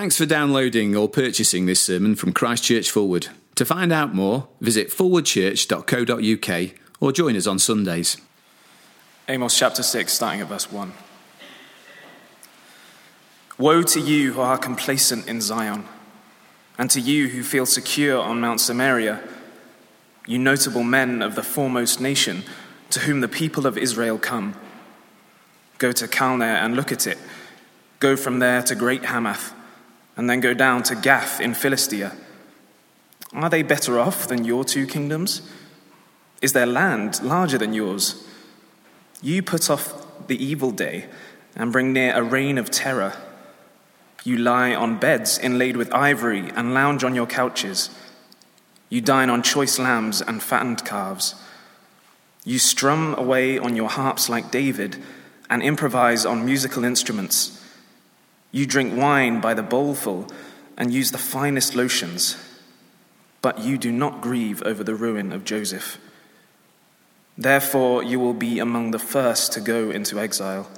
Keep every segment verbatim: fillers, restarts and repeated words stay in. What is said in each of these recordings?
Thanks for downloading or purchasing this sermon from Christchurch Forward. To find out more, visit forward church dot co dot u k or join us on Sundays. Amos chapter six, starting at verse one. Woe to you who are complacent in Zion, and to you who feel secure on Mount Samaria, you notable men of the foremost nation, to whom the people of Israel come. Go to Calneh and look at it. Go from there to Great Hamath, and then go down to Gath in Philistia. Are they better off than your two kingdoms? Is their land larger than yours? You put off the evil day and bring near a reign of terror. You lie on beds inlaid with ivory and lounge on your couches. You dine on choice lambs and fattened calves. You strum away on your harps like David and improvise on musical instruments. You drink wine by the bowlful and use the finest lotions. But you do not grieve over the ruin of Joseph. Therefore you will be among the first to go into exile.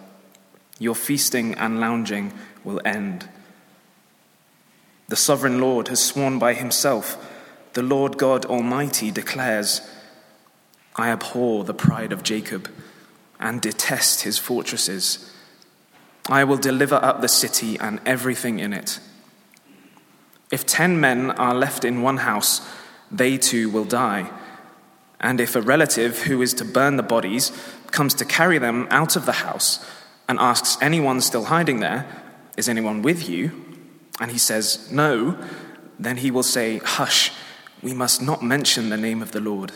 Your feasting and lounging will end. The sovereign Lord has sworn by himself. The Lord God Almighty declares, I abhor the pride of Jacob and detest his fortresses. I will deliver up the city and everything in it. If ten men are left in one house, they too will die. And if a relative who is to burn the bodies comes to carry them out of the house and asks anyone still hiding there, is anyone with you? And he says, no. Then he will say, hush, we must not mention the name of the Lord.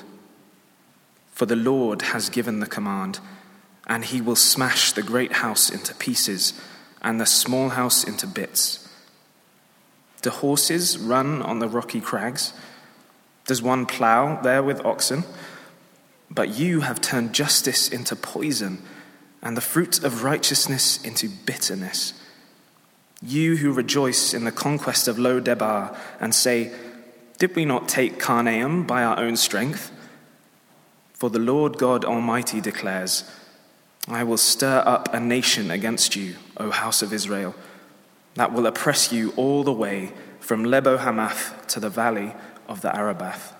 For the Lord has given the command, and he will smash the great house into pieces and the small house into bits. Do horses run on the rocky crags? Does one plow there with oxen? But you have turned justice into poison and the fruit of righteousness into bitterness. You who rejoice in the conquest of Lo Debar and say, did we not take Carnaim by our own strength? For the Lord God Almighty declares, I will stir up a nation against you, O house of Israel, that will oppress you all the way from Lebo Hamath to the valley of the Arabath.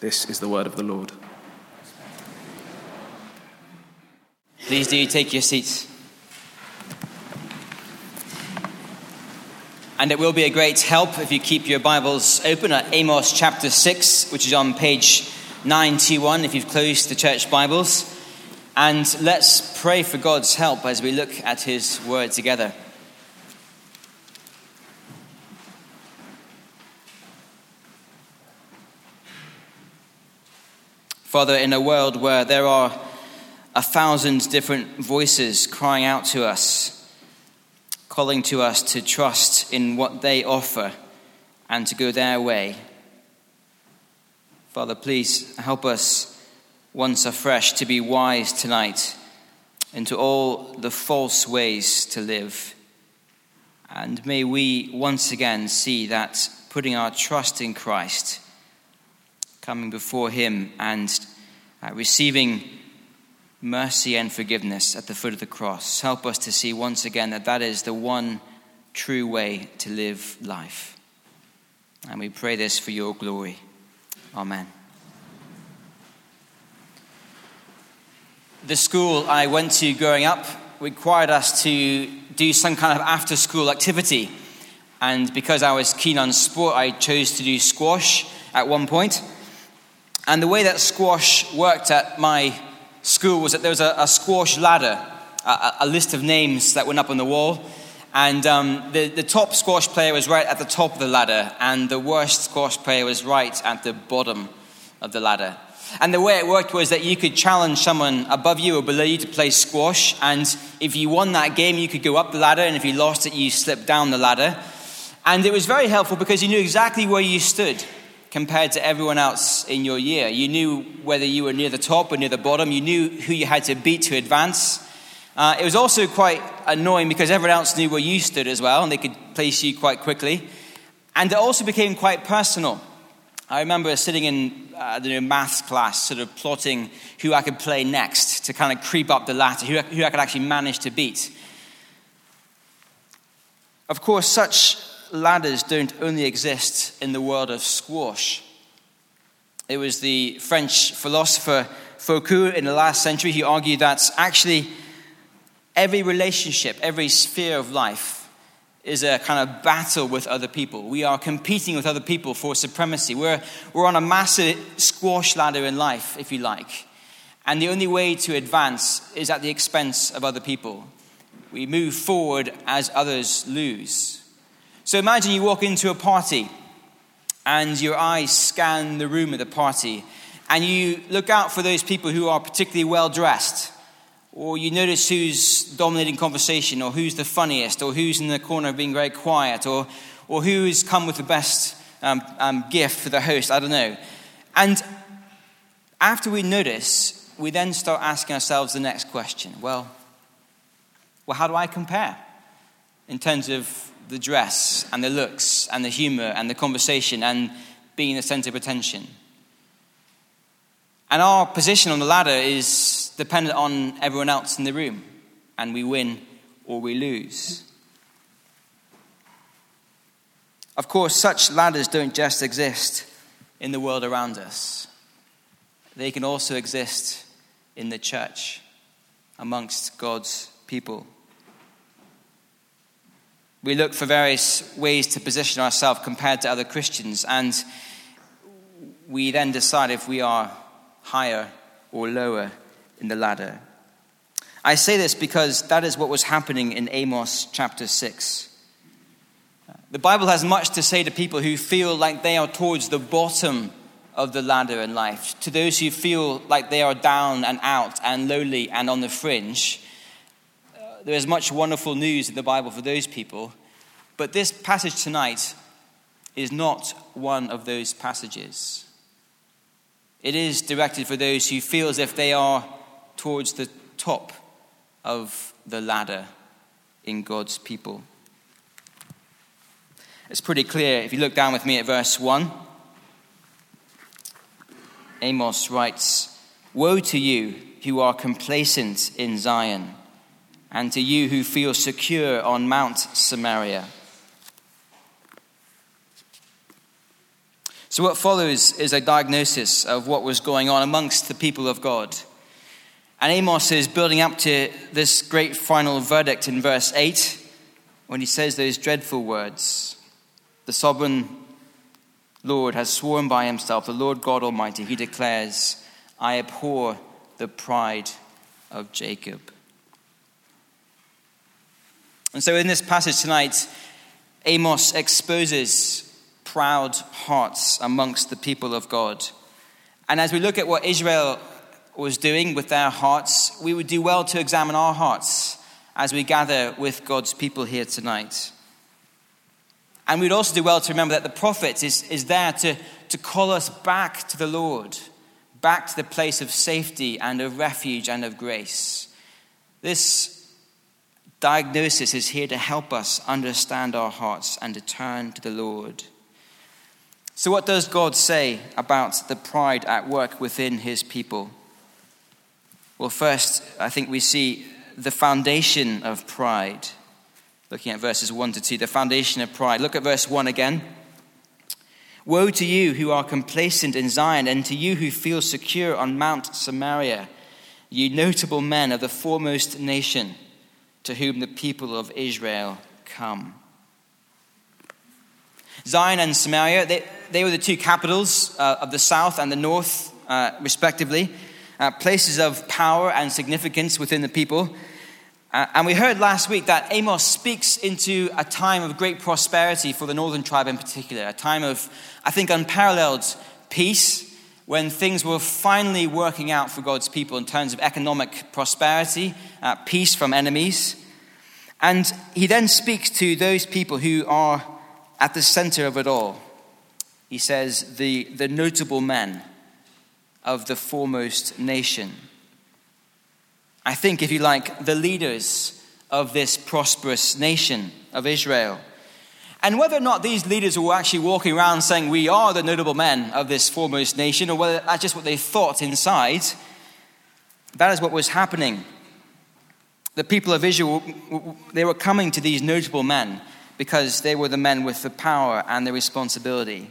This is the word of the Lord. Please do take your seats. And it will be a great help if you keep your Bibles open at Amos chapter six, which is on page ninety-one if you've closed the church Bibles. And let's pray for God's help as we look at his word together. Father, in a world where there are a thousand different voices crying out to us, calling to us to trust in what they offer and to go their way. Father, please help us once afresh to be wise tonight into all the false ways to live. And may we once again see that putting our trust in Christ, coming before him and uh, receiving mercy and forgiveness at the foot of the cross. Help us to see once again that that is the one true way to live life. And we pray this for your glory. Amen. The school I went to growing up required us to do some kind of after-school activity. And because I was keen on sport, I chose to do squash at one point. And the way that squash worked at my school was that there was a, a squash ladder, a, a list of names that went up on the wall, and um, the, the top squash player was right at the top of the ladder, and the worst squash player was right at the bottom of the ladder. And the way it worked was that you could challenge someone above you or below you to play squash, and if you won that game, you could go up the ladder, and if you lost it, you slipped down the ladder. And it was very helpful because you knew exactly where you stood compared to everyone else in your year. You knew whether you were near the top or near the bottom. You knew who you had to beat to advance. Uh, it was also quite annoying because everyone else knew where you stood as well, and they could place you quite quickly. And it also became quite personal. I remember sitting in uh, the maths class, sort of plotting who I could play next to kind of creep up the ladder, who I, who I could actually manage to beat. Of course, such ladders don't only exist in the world of squash. It was the French philosopher Foucault in the last century who argued that actually every relationship, every sphere of life is a kind of battle with other people. We are competing with other people for supremacy. We're, we're on a massive squash ladder in life, if you like. And the only way to advance is at the expense of other people. We move forward as others lose. So imagine you walk into a party and your eyes scan the room at the party, and you look out for those people who are particularly well-dressed, or you notice who's dominating conversation, or who's the funniest, or who's in the corner being very quiet, or or who's come with the best um, um, gift for the host, I don't know. And after we notice, we then start asking ourselves the next question. Well, well, how do I compare in terms of the dress, and the looks, and the humor, and the conversation, and being the center of attention? And our position on the ladder is dependent on everyone else in the room, and we win or we lose. Of course, such ladders don't just exist in the world around us. They can also exist in the church, amongst God's people. We look for various ways to position ourselves compared to other Christians, and we then decide if we are higher or lower in the ladder. I say this because that is what was happening in Amos chapter six. The Bible has much to say to people who feel like they are towards the bottom of the ladder in life, to those who feel like they are down and out and lowly and on the fringe. There is much wonderful news in the Bible for those people, but this passage tonight is not one of those passages. It is directed for those who feel as if they are towards the top of the ladder in God's people. It's pretty clear if you look down with me at verse one. Amos writes, "Woe to you who are complacent in Zion, and to you who feel secure on Mount Samaria." So what follows is a diagnosis of what was going on amongst the people of God. And Amos is building up to this great final verdict in verse eight when he says those dreadful words. "The sovereign Lord has sworn by himself, the Lord God Almighty, he declares, I abhor the pride of Jacob." And so in this passage tonight, Amos exposes proud hearts amongst the people of God. And as we look at what Israel was doing with their hearts, we would do well to examine our hearts as we gather with God's people here tonight. And we'd also do well to remember that the prophet is, is there to, to call us back to the Lord, back to the place of safety and of refuge and of grace. This diagnosis is here to help us understand our hearts and to turn to the Lord. So what does God say about the pride at work within his people? Well, first, I think we see the foundation of pride. Looking at verses one to two, the foundation of pride. Look at verse one again. "Woe to you who are complacent in Zion, and to you who feel secure on Mount Samaria, you notable men of the foremost nation, to whom the people of Israel come." Zion and Samaria, they, they were the two capitals uh, of the south and the north, uh, respectively, uh, places of power and significance within the people. Uh, and we heard last week that Amos speaks into a time of great prosperity for the northern tribe in particular, a time of, I think, unparalleled peace, when things were finally working out for God's people in terms of economic prosperity, uh, peace from enemies. And he then speaks to those people who are at the center of it all. He says, the, the notable men of the foremost nation. I think, if you like, the leaders of this prosperous nation of Israel. And whether or not these leaders were actually walking around saying, we are the notable men of this foremost nation, or whether that's just what they thought inside, that is what was happening. The people of Israel, they were coming to these notable men because they were the men with the power and the responsibility.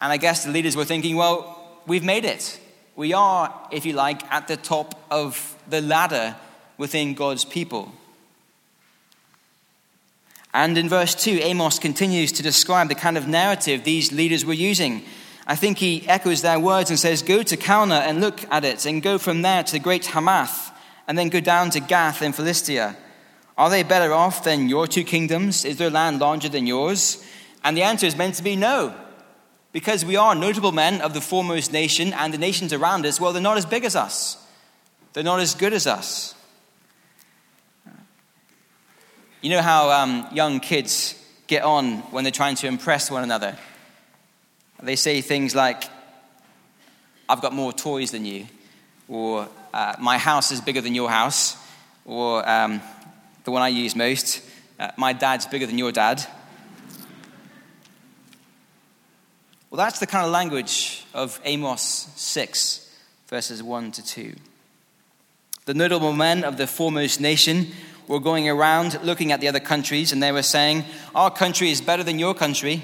And I guess the leaders were thinking, well, we've made it. We are, if you like, at the top of the ladder within God's people. And in verse two, Amos continues to describe the kind of narrative these leaders were using. I think he echoes their words and says, go to Calneh and look at it, and go from there to the great Hamath, and then go down to Gath in Philistia. Are they better off than your two kingdoms? Is their land larger than yours? And the answer is meant to be no, because we are notable men of the foremost nation, and the nations around us, well, they're not as big as us. They're not as good as us. You know how um, young kids get on when they're trying to impress one another? They say things like, I've got more toys than you, or uh, my house is bigger than your house, or um, the one I use most, uh, my dad's bigger than your dad. Well, that's the kind of language of Amos six, verses one to two. The notable men of the foremost nation were going around looking at the other countries, and they were saying, our country is better than your country.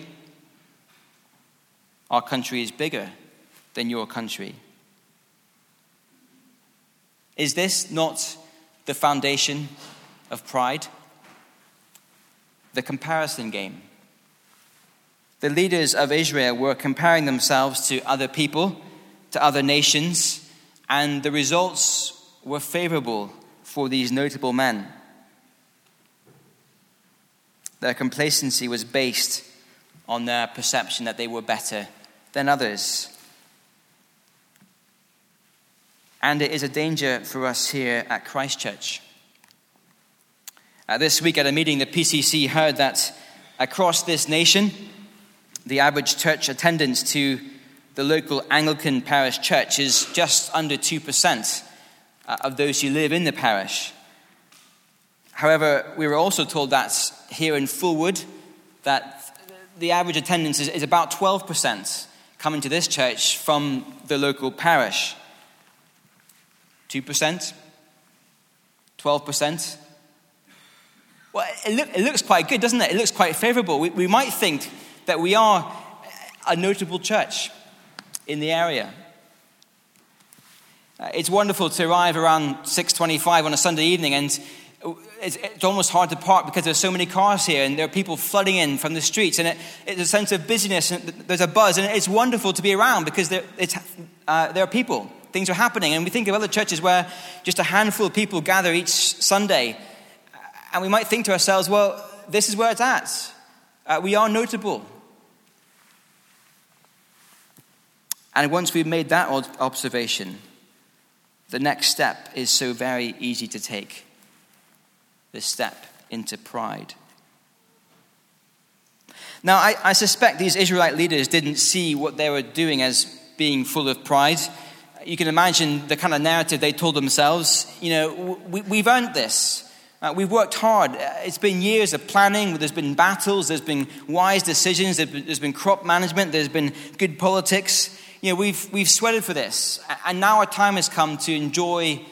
Our country is bigger than your country. Is this not the foundation of pride? The comparison game. The leaders of Israel were comparing themselves to other people, to other nations, and the results were favorable for these notable men. Their complacency was based on their perception that they were better than others. And it is a danger for us here at Christchurch. Uh, this week at a meeting, the P C C heard that across this nation, the average church attendance to the local Anglican parish church is just under two percent of those who live in the parish. However, we were also told that here in Fulwood, that the average attendance is, is about twelve percent coming to this church from the local parish. two percent? twelve percent? Well, it, look, it looks quite good, doesn't it? It looks quite favourable. We, we might think that we are a notable church in the area. Uh, it's wonderful to arrive around six twenty-five on a Sunday evening, and It's, it's almost hard to park because there's so many cars here, and there are people flooding in from the streets, and it, it's a sense of busyness, and there's a buzz, and it's wonderful to be around because there, it's, uh, there are people, things are happening, and we think of other churches where just a handful of people gather each Sunday, and we might think to ourselves, well, this is where it's at. Uh, we are notable. And once we've made that observation, the next step is so very easy to take. This step into pride. Now, I, I suspect these Israelite leaders didn't see what they were doing as being full of pride. You can imagine the kind of narrative they told themselves. You know, we, we've earned this. Uh, we've worked hard. It's been years of planning. There's been battles. There's been wise decisions. There's been, there's been crop management. There's been good politics. You know, we've we've sweated for this. And now our time has come to enjoy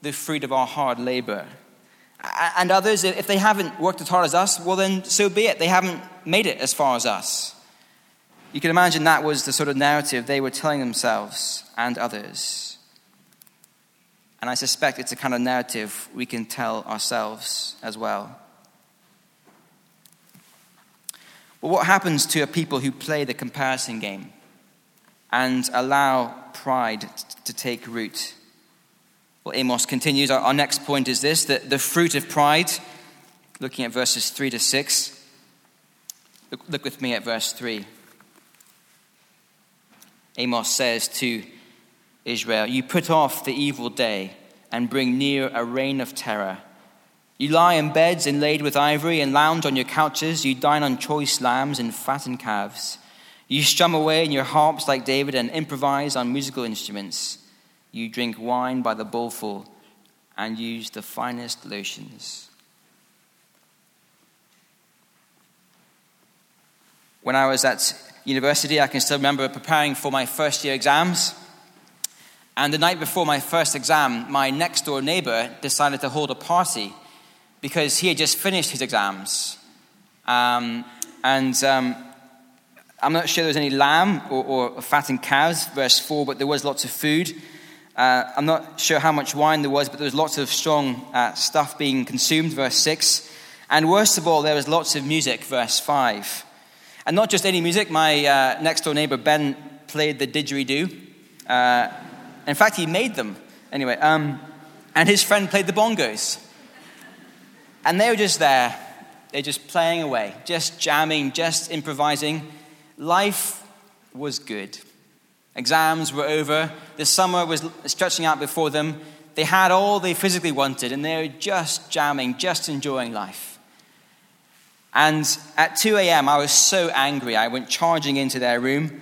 the fruit of our hard labor. And others, if they haven't worked as hard as us, well then, so be it. They haven't made it as far as us. You can imagine that was the sort of narrative they were telling themselves and others. And I suspect it's a kind of narrative we can tell ourselves as well. Well, what happens to a people who play the comparison game and allow pride to take root? Well, Amos continues. Our, our next point is this, that the fruit of pride, looking at verses three to six. Look, look with me at verse three. Amos says to Israel, you put off the evil day and bring near a reign of terror. You lie in beds inlaid with ivory and lounge on your couches. You dine on choice lambs and fattened calves. You strum away in your harps like David and improvise on musical instruments. You drink wine by the bowlful and use the finest lotions. When I was at university, I can still remember preparing for my first year exams. And the night before my first exam, my next door neighbor decided to hold a party because he had just finished his exams. Um, and um, I'm not sure there was any lamb or, or fattened cows, verse four, but there was lots of food. Uh, I'm not sure how much wine there was, but there was lots of strong uh, stuff being consumed, verse six. And worst of all, there was lots of music, verse five. And not just any music. My uh, next-door neighbor, Ben, played the didgeridoo. Uh, in fact, he made them. Anyway, um, and his friend played the bongos. And they were just there. They're just playing away, just jamming, just improvising. Life was good. Exams were over. The summer was stretching out before them. They had all they physically wanted, and they were just jamming, just enjoying life. And at two a.m., I was so angry, I went charging into their room,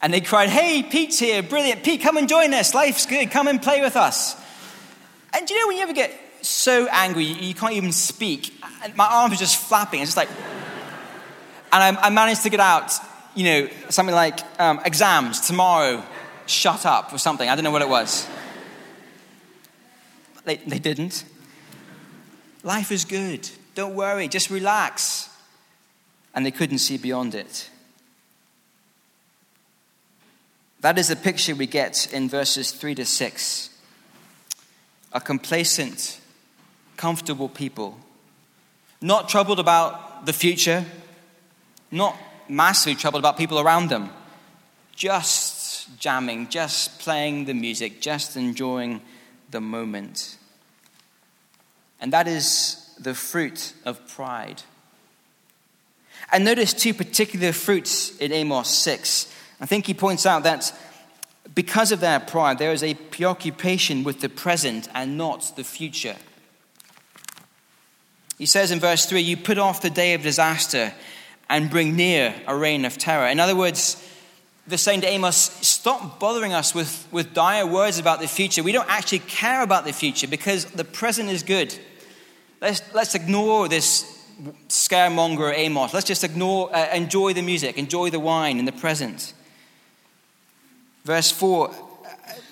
and they cried, "Hey, Pete's here, brilliant. Pete, come and join us. Life's good. Come and play with us." And do you know when you ever get so angry, you can't even speak? And my arms were just flapping. It's just like, and I, I managed to get out, you know, something like um, exams tomorrow, shut up or something. I don't know what it was. They, they didn't. Life is good. Don't worry. Just relax. And they couldn't see beyond it. That is the picture we get in verses three to six. A complacent, comfortable people. Not troubled about the future. Not massively troubled about people around them. Just jamming, just playing the music, just enjoying the moment. And that is the fruit of pride. And notice two particular fruits in Amos six. I think he points out that because of their pride, there is a preoccupation with the present and not the future. He says in verse three, "You put off the day of disaster and bring near a reign of terror." In other words, they're saying to Amos, stop bothering us with, with dire words about the future. We don't actually care about the future because the present is good. Let's, let's ignore this scaremonger Amos. Let's just ignore, uh, enjoy the music, enjoy the wine in the present. Verse four,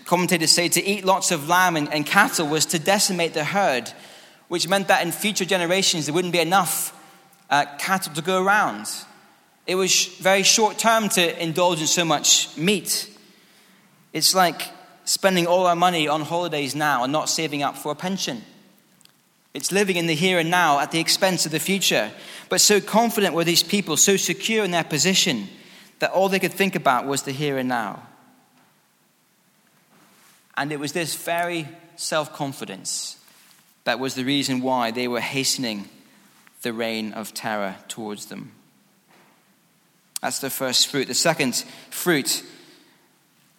commentators say to eat lots of lamb and, and cattle was to decimate the herd, which meant that in future generations there wouldn't be enough uh, cattle to go around. It was sh- very short term to indulge in so much meat. It's like spending all our money on holidays now and not saving up for a pension. It's living in the here and now at the expense of the future. But so confident were these people, so secure in their position, that all they could think about was the here and now. And it was this very self-confidence that was the reason why they were hastening the reign of terror towards them. That's the first fruit. The second fruit,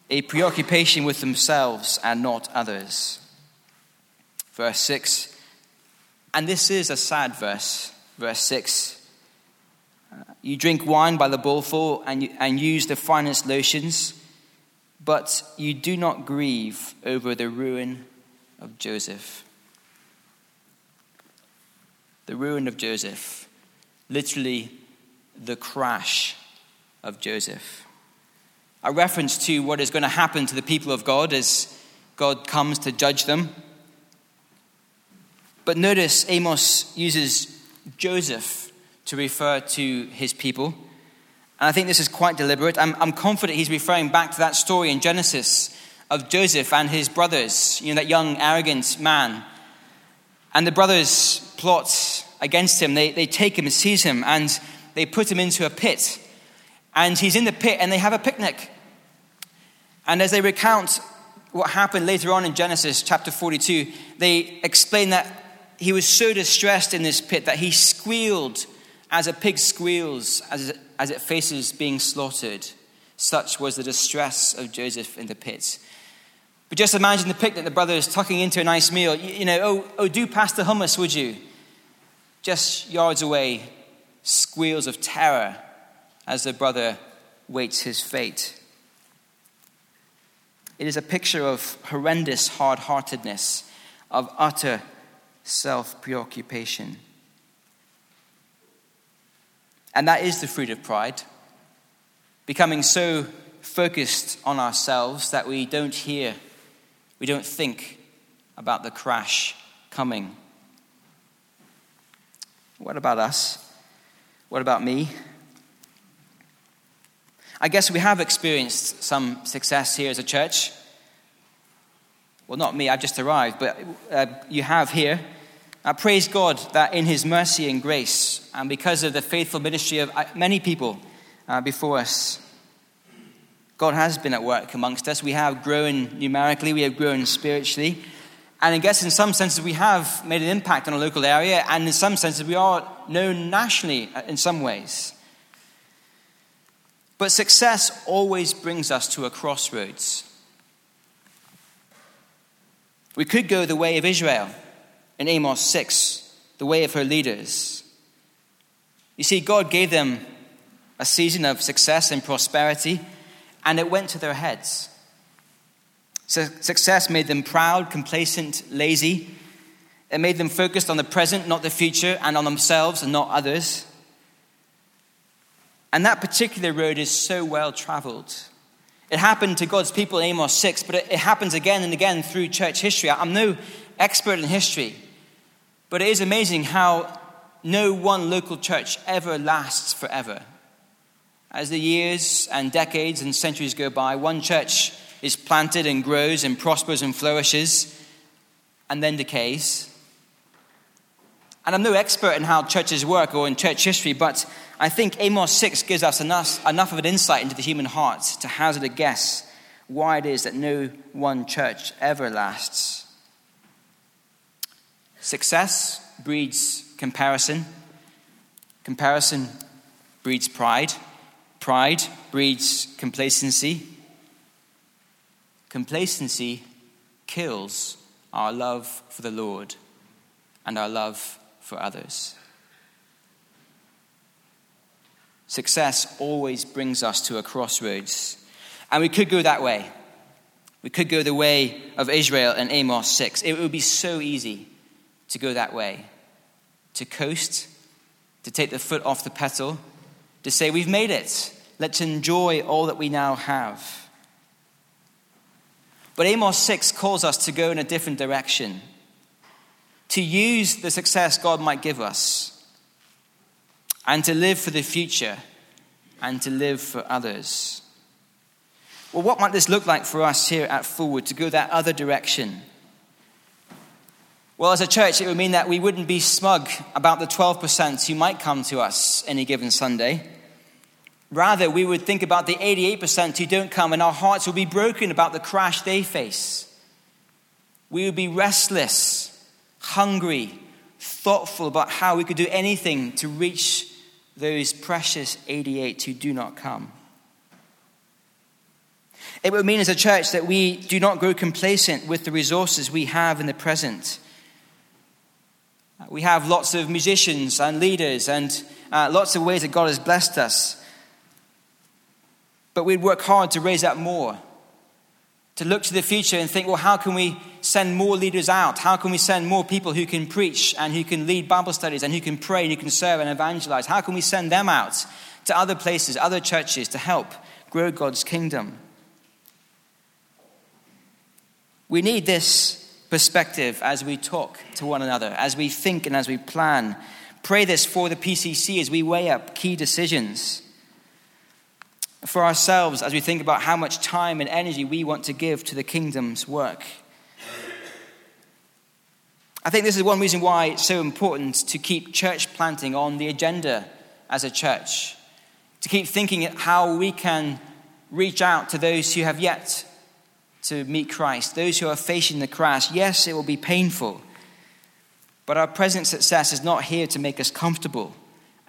a preoccupation with themselves and not others. Verse six, and this is a sad verse, verse six. "You drink wine by the bowlful and, you, and use the finest lotions, but you do not grieve over the ruin of Joseph." The ruin of Joseph, literally the crash of Joseph. A reference to what is going to happen to the people of God as God comes to judge them. But notice Amos uses Joseph to refer to his people. And I think this is quite deliberate. I'm, I'm confident he's referring back to that story in Genesis of Joseph and his brothers, you know, that young, arrogant man. And the brothers plot against him. They they take him and seize him, and they put him into a pit. And he's in the pit, and they have a picnic. And as they recount what happened later on in Genesis chapter forty-two, they explain that he was so distressed in this pit that he squealed as a pig squeals as it, as it faces being slaughtered. Such was the distress of Joseph in the pit. But just imagine the picnic, the brothers tucking into a nice meal. You, you know, oh, oh, do pass the hummus, would you? Just yards away, squeals of terror as the brother waits his fate. It is a picture of horrendous hard-heartedness, of utter self-preoccupation. And that is the fruit of pride, becoming so focused on ourselves that we don't hear We don't think about the crash coming. What about us? What about me? I guess we have experienced some success here as a church. Well, not me, I've just arrived, but uh, you have here. I praise God that in his mercy and grace, and because of the faithful ministry of many people uh, before us, God has been at work amongst us. We have grown numerically, we have grown spiritually, and I guess in some senses we have made an impact on a local area, and in some senses we are known nationally in some ways. But success always brings us to a crossroads. We could go the way of Israel in Amos six, the way of her leaders. You see, God gave them a season of success and prosperity, and it went to their heads. So success made them proud, complacent, lazy. It made them focused on the present, not the future, and on themselves and not others. And that particular road is so well traveled. It happened to God's people in Amos six, but it happens again and again through church history. I'm no expert in history, but it is amazing how no one local church ever lasts forever. As the years and decades and centuries go by, one church is planted and grows and prospers and flourishes and then decays. And I'm no expert in how churches work or in church history, but I think Amos six gives us enough, enough of an insight into the human heart to hazard a guess why it is that no one church ever lasts. Success breeds comparison. Comparison breeds pride. Pride breeds complacency. Complacency kills our love for the Lord and our love for others. Success always brings us to a crossroads. And we could go that way. We could go the way of Israel in Amos six. It would be so easy to go that way, to coast, to take the foot off the pedal, to say, we've made it. Let's enjoy all that we now have. But Amos six calls us to go in a different direction, to use the success God might give us, and to live for the future, and to live for others. Well, what might this look like for us here at Fulwood, to go that other direction? Well, as a church, it would mean that we wouldn't be smug about the twelve percent who might come to us any given Sunday. Rather, we would think about the eighty-eight percent who don't come, and our hearts would be broken about the crash they face. We would be restless, hungry, thoughtful about how we could do anything to reach those precious eighty-eight who do not come. It would mean as a church that we do not grow complacent with the resources we have in the present. We have lots of musicians and leaders and uh, lots of ways that God has blessed us. But we'd work hard to raise up more, to look to the future and think, well, how can we send more leaders out? How can we send more people who can preach and who can lead Bible studies and who can pray and who can serve and evangelize? How can we send them out to other places, other churches to help grow God's kingdom? We need this perspective as we talk to one another, as we think and as we plan. Pray this for the P C C as we weigh up key decisions. For ourselves, as we think about how much time and energy we want to give to the kingdom's work. I think this is one reason why it's so important to keep church planting on the agenda as a church, to keep thinking how we can reach out to those who have yet to meet Christ, those who are facing the crash. Yes, it will be painful, but our present success is not here to make us comfortable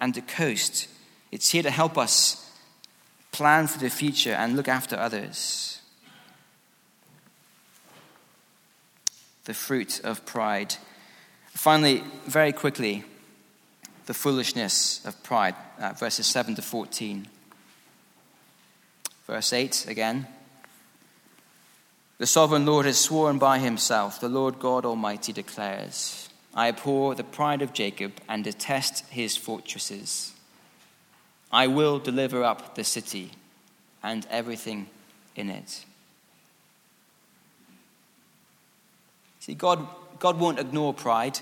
and to coast. It's here to help us plan for the future and look after others. The fruit of pride. Finally, very quickly, the foolishness of pride, uh, verses seven to fourteen. Verse eight again. The sovereign Lord has sworn by himself, the Lord God Almighty declares, I abhor the pride of Jacob and detest his fortresses. I will deliver up the city and everything in it. See, God, God won't ignore pride.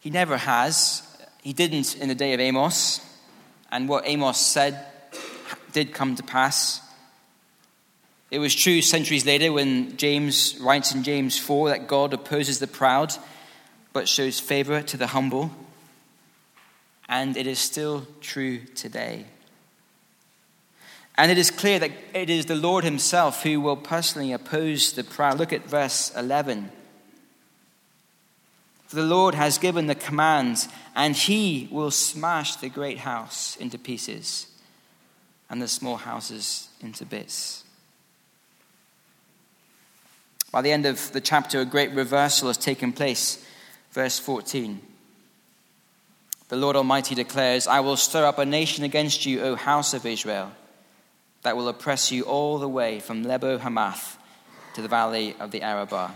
He never has. He didn't in the day of Amos, and what Amos said did come to pass. It was true centuries later when James writes in James four that God opposes the proud but shows favor to the humble. And it is still true today. And it is clear that it is the Lord himself who will personally oppose the proud. Look at verse eleven. For the Lord has given the command, and he will smash the great house into pieces and the small houses into bits. By the end of the chapter, a great reversal has taken place. Verse fourteen. The Lord Almighty declares, I will stir up a nation against you, O house of Israel, that will oppress you all the way from Lebo Hamath to the valley of the Arabah.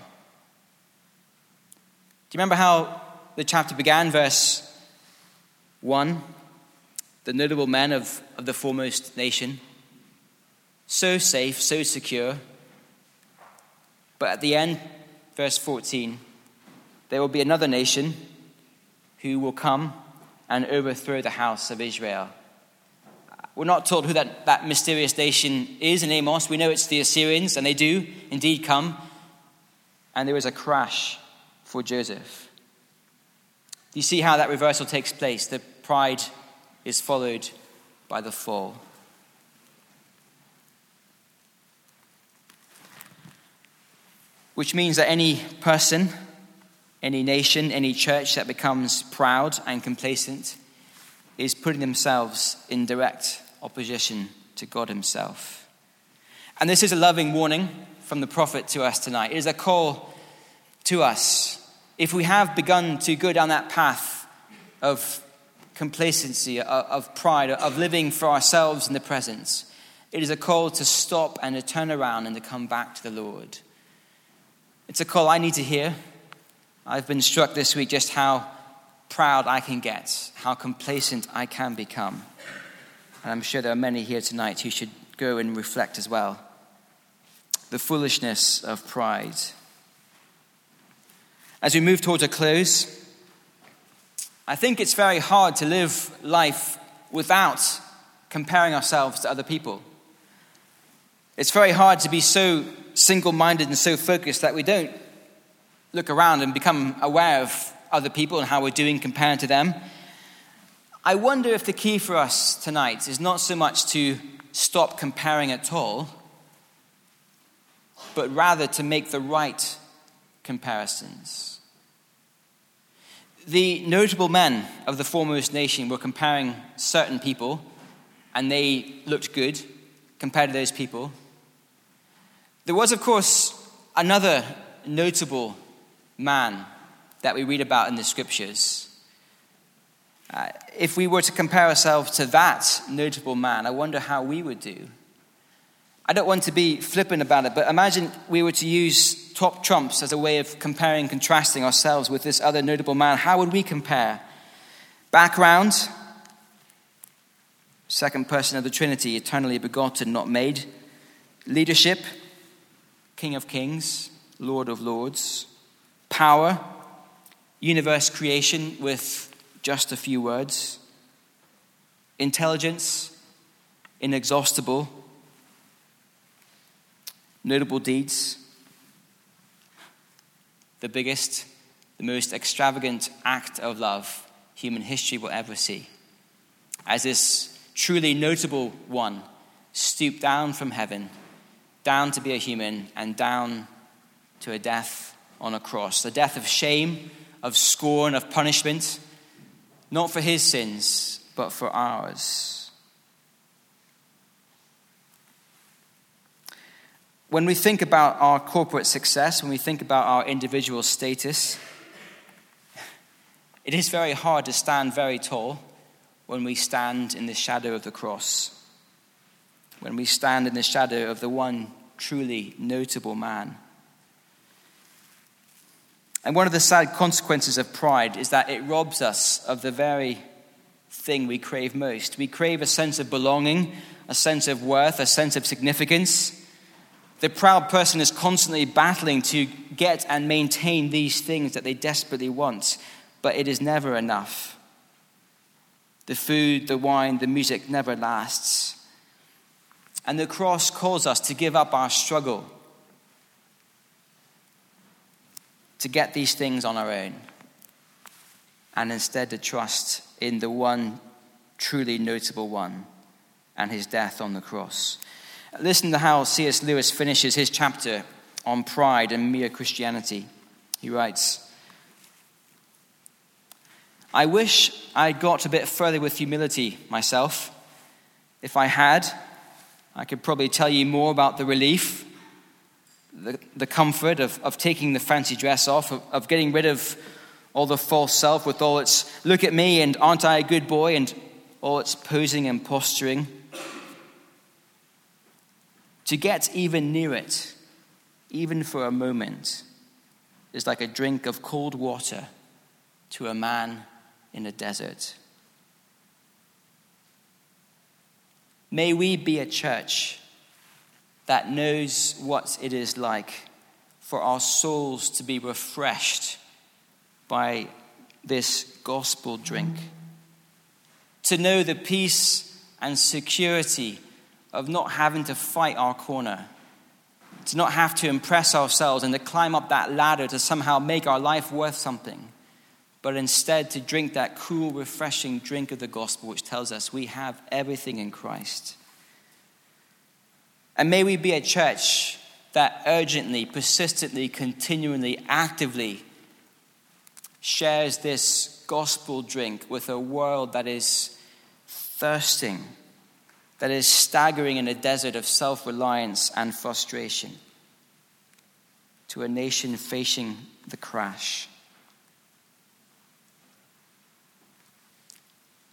Do you remember how the chapter began? Verse one, the notable men of, of the foremost nation, so safe, so secure. But at the end, verse fourteen, there will be another nation who will come and overthrow the house of Israel. We're not told who that, that mysterious nation is in Amos. We know it's the Assyrians, and they do indeed come. And there is a crash for Joseph. Do you see how that reversal takes place? The pride is followed by the fall. Which means that any person, any nation, any church that becomes proud and complacent is putting themselves in direct opposition to God himself. And this is a loving warning from the prophet to us tonight. It is a call to us. If we have begun to go down that path of complacency, of pride, of living for ourselves in the present, it is a call to stop and to turn around and to come back to the Lord. It's a call I need to hear. I've been struck this week just how proud I can get, how complacent I can become. And I'm sure there are many here tonight who should go and reflect as well. The foolishness of pride. As we move towards a close, I think it's very hard to live life without comparing ourselves to other people. It's very hard to be so single-minded and so focused that we don't look around and become aware of other people and how we're doing compared to them. I wonder if the key for us tonight is not so much to stop comparing at all, but rather to make the right comparisons. The notable men of the foremost nation were comparing certain people, and they looked good compared to those people. There was, of course, another notable man that we read about in the scriptures. Uh, if we were to compare ourselves to that notable man, I wonder how we would do. I don't want to be flippant about it, but imagine we were to use top trumps as a way of comparing, contrasting ourselves with this other notable man. How would we compare? Background, second person of the Trinity, eternally begotten, not made. Leadership, King of Kings, Lord of Lords. Power, universe creation with just a few words. Intelligence, inexhaustible. Notable deeds. The biggest, the most extravagant act of love human history will ever see. As this truly notable one stooped down from heaven, down to be a human, and down to a death on a cross, the death of shame, of scorn, of punishment, not for his sins, but for ours. When we think about our corporate success, when we think about our individual status, it is very hard to stand very tall when we stand in the shadow of the cross, when we stand in the shadow of the one truly notable man. And one of the sad consequences of pride is that it robs us of the very thing we crave most. We crave a sense of belonging, a sense of worth, a sense of significance. The proud person is constantly battling to get and maintain these things that they desperately want, but it is never enough. The food, the wine, the music never lasts. And the cross calls us to give up our struggle to get these things on our own, and instead to trust in the one truly notable one and his death on the cross. Listen to how C S Lewis finishes his chapter on pride and mere Christianity. He writes, "I wish I'd got a bit further with humility myself. If I had, I could probably tell you more about the relief, the, the comfort of, of taking the fancy dress off, of, of getting rid of all the false self with all its look at me and aren't I a good boy and all its posing and posturing. To get even near it, even for a moment, is like a drink of cold water to a man in a desert." May we be a church that knows what it is like for our souls to be refreshed by this gospel drink, to know the peace and security of not having to fight our corner, to not have to impress ourselves and to climb up that ladder to somehow make our life worth something, but instead to drink that cool, refreshing drink of the gospel, which tells us we have everything in Christ. And may we be a church that urgently, persistently, continually, actively shares this gospel drink with a world that is thirsting, that is staggering in a desert of self-reliance and frustration, to a nation facing the crash.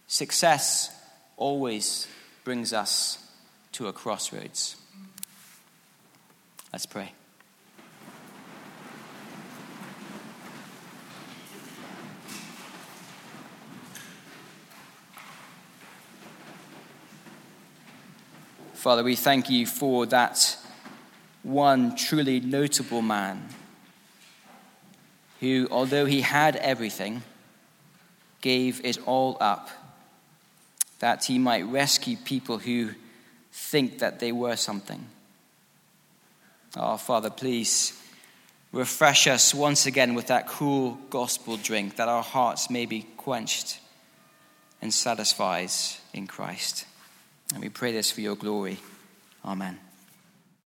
Success always brings us to a crossroads. Let's pray. Father, we thank you for that one truly notable man who, although he had everything, gave it all up, that he might rescue people who think that they were something. Oh, Father, please refresh us once again with that cool gospel drink, that our hearts may be quenched and satisfied in Christ. And we pray this for your glory. Amen.